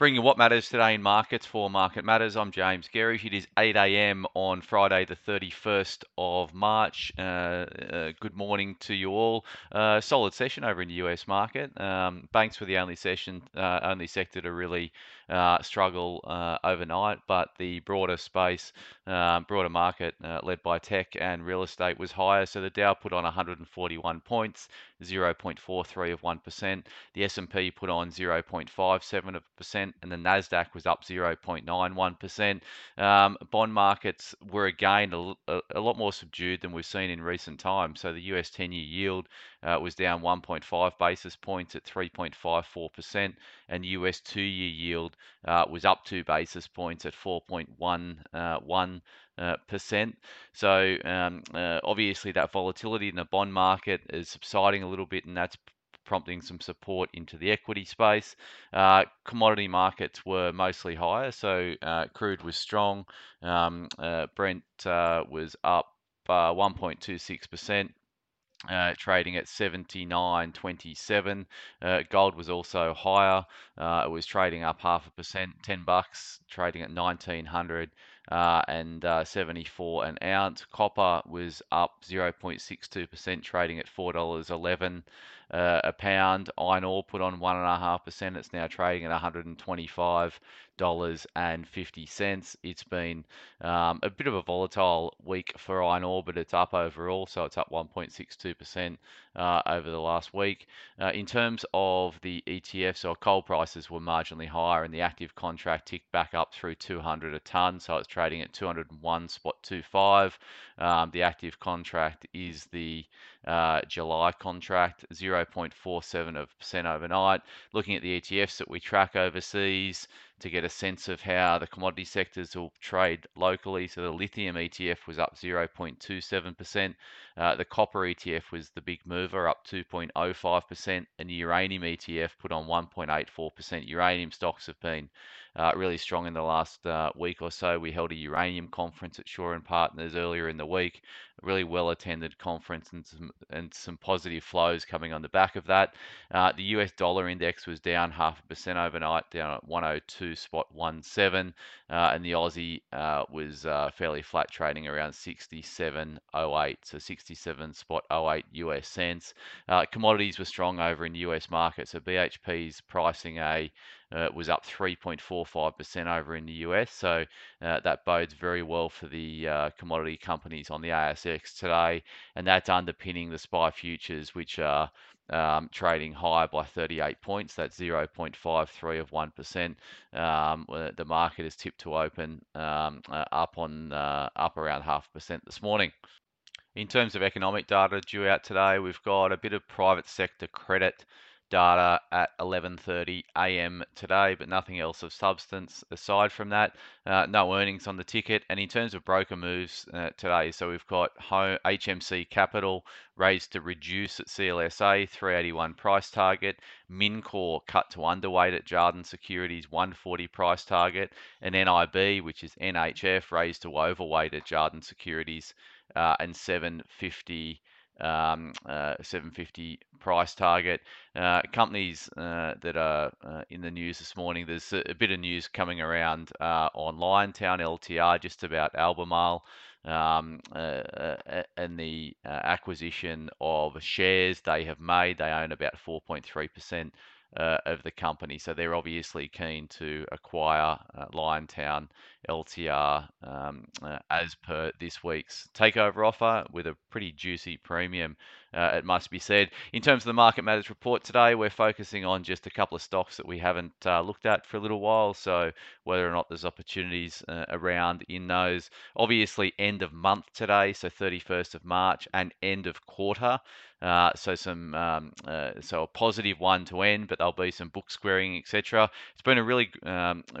Bringing what matters today in markets for Market Matters. I'm James Gehry. It is 8 a.m. on Friday, the 31st of March. Good morning to you all. Solid session over in the US market. Banks were the only sector to really struggle overnight, but the broader space, broader market led by tech and real estate was higher. So the Dow put on 141 points, 0.43 of 1%. The S&P put on 0.57 of percent. And the NASDAQ was up 0.91%. Bond markets were again a lot more subdued than we've seen in recent times. So the US 10-year yield was down 1.5 basis points at 3.54%, and US 2-year yield was up 2 basis points at 4.11%. So obviously that volatility in the bond market is subsiding a little bit, and that's prompting some support into the equity space. Commodity markets were mostly higher, so crude was strong. Brent was up 1.26%. Trading at 79.27. Gold was also higher. It was trading up 0.5%, $10, trading at 1900 and 74 an ounce. Copper was up 0.62%, trading at $4.11 a pound. Iron ore put on 1.5%. It's now trading at $125.50. It's been a bit of a volatile week for iron ore, but it's up overall, so it's up 1.62% over the last week. In terms of the ETFs, or coal prices were marginally higher, and the active contract ticked back up through 200 a ton, so it's trading at 201.25. The active contract is the July contract, 0.47% overnight. Looking at the ETFs that we track overseas to get a sense of how the commodity sectors will trade locally. So the lithium ETF was up 0.27%. The copper ETF was the big mover, up 2.05%. And the uranium ETF put on 1.84%. Uranium stocks have been really strong in the last week or so. We held a uranium conference at Shaw and Partners earlier in the week, a really well-attended conference, and some positive flows coming on the back of that. The US dollar index was down 0.5% overnight, down at 102.17, and the Aussie was fairly flat, trading around 67.08, so 67.08 US cents. Commodities were strong over in the US market, so BHP's pricing was up 3.45% over in the US, so that bodes very well for the commodity companies on the ASX today, and that's underpinning the SPI futures, which are trading higher by 38 points. That's 0.53 of 1%. The market is tipped to open up around 0.5% this morning. In terms of economic data due out today, we've got a bit of private sector credit data at 11:30 a.m. today, but nothing else of substance aside from that. No earnings on the ticket. And in terms of broker moves today, so we've got HMC Capital raised to reduce at CLSA, 381 price target. Mincor cut to underweight at Jarden Securities, 140 price target. And NIB, which is NHF, raised to overweight at Jarden Securities and 750 price target. Companies that are in the news this morning, there's a bit of news coming around on Liontown, LTR, just about Albemarle, and the acquisition of shares they have made. They own about 4.3% of the company, so they're obviously keen to acquire Liontown LTR as per this week's takeover offer with a pretty juicy premium, it must be said. In terms of the Market Matters report today, we're focusing on just a couple of stocks that we haven't looked at for a little while, so whether or not there's opportunities around in those. Obviously end of month today, so 31st of March, and end of quarter. So a positive one to end, but there'll be some book squaring, etc. It's been a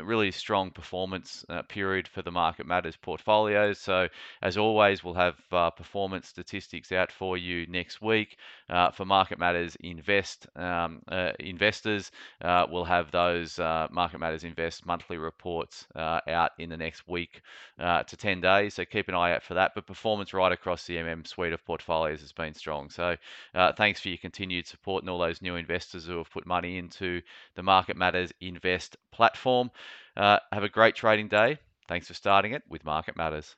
really strong performance period for the Market Matters portfolios. So as always, we'll have performance statistics out for you next this week for Market Matters Invest investors. We'll have those Market Matters Invest monthly reports out in the next week to 10 days. So keep an eye out for that. But performance right across the MM suite of portfolios has been strong. So thanks for your continued support and all those new investors who have put money into the Market Matters Invest platform. Have a great trading day. Thanks for starting it with Market Matters.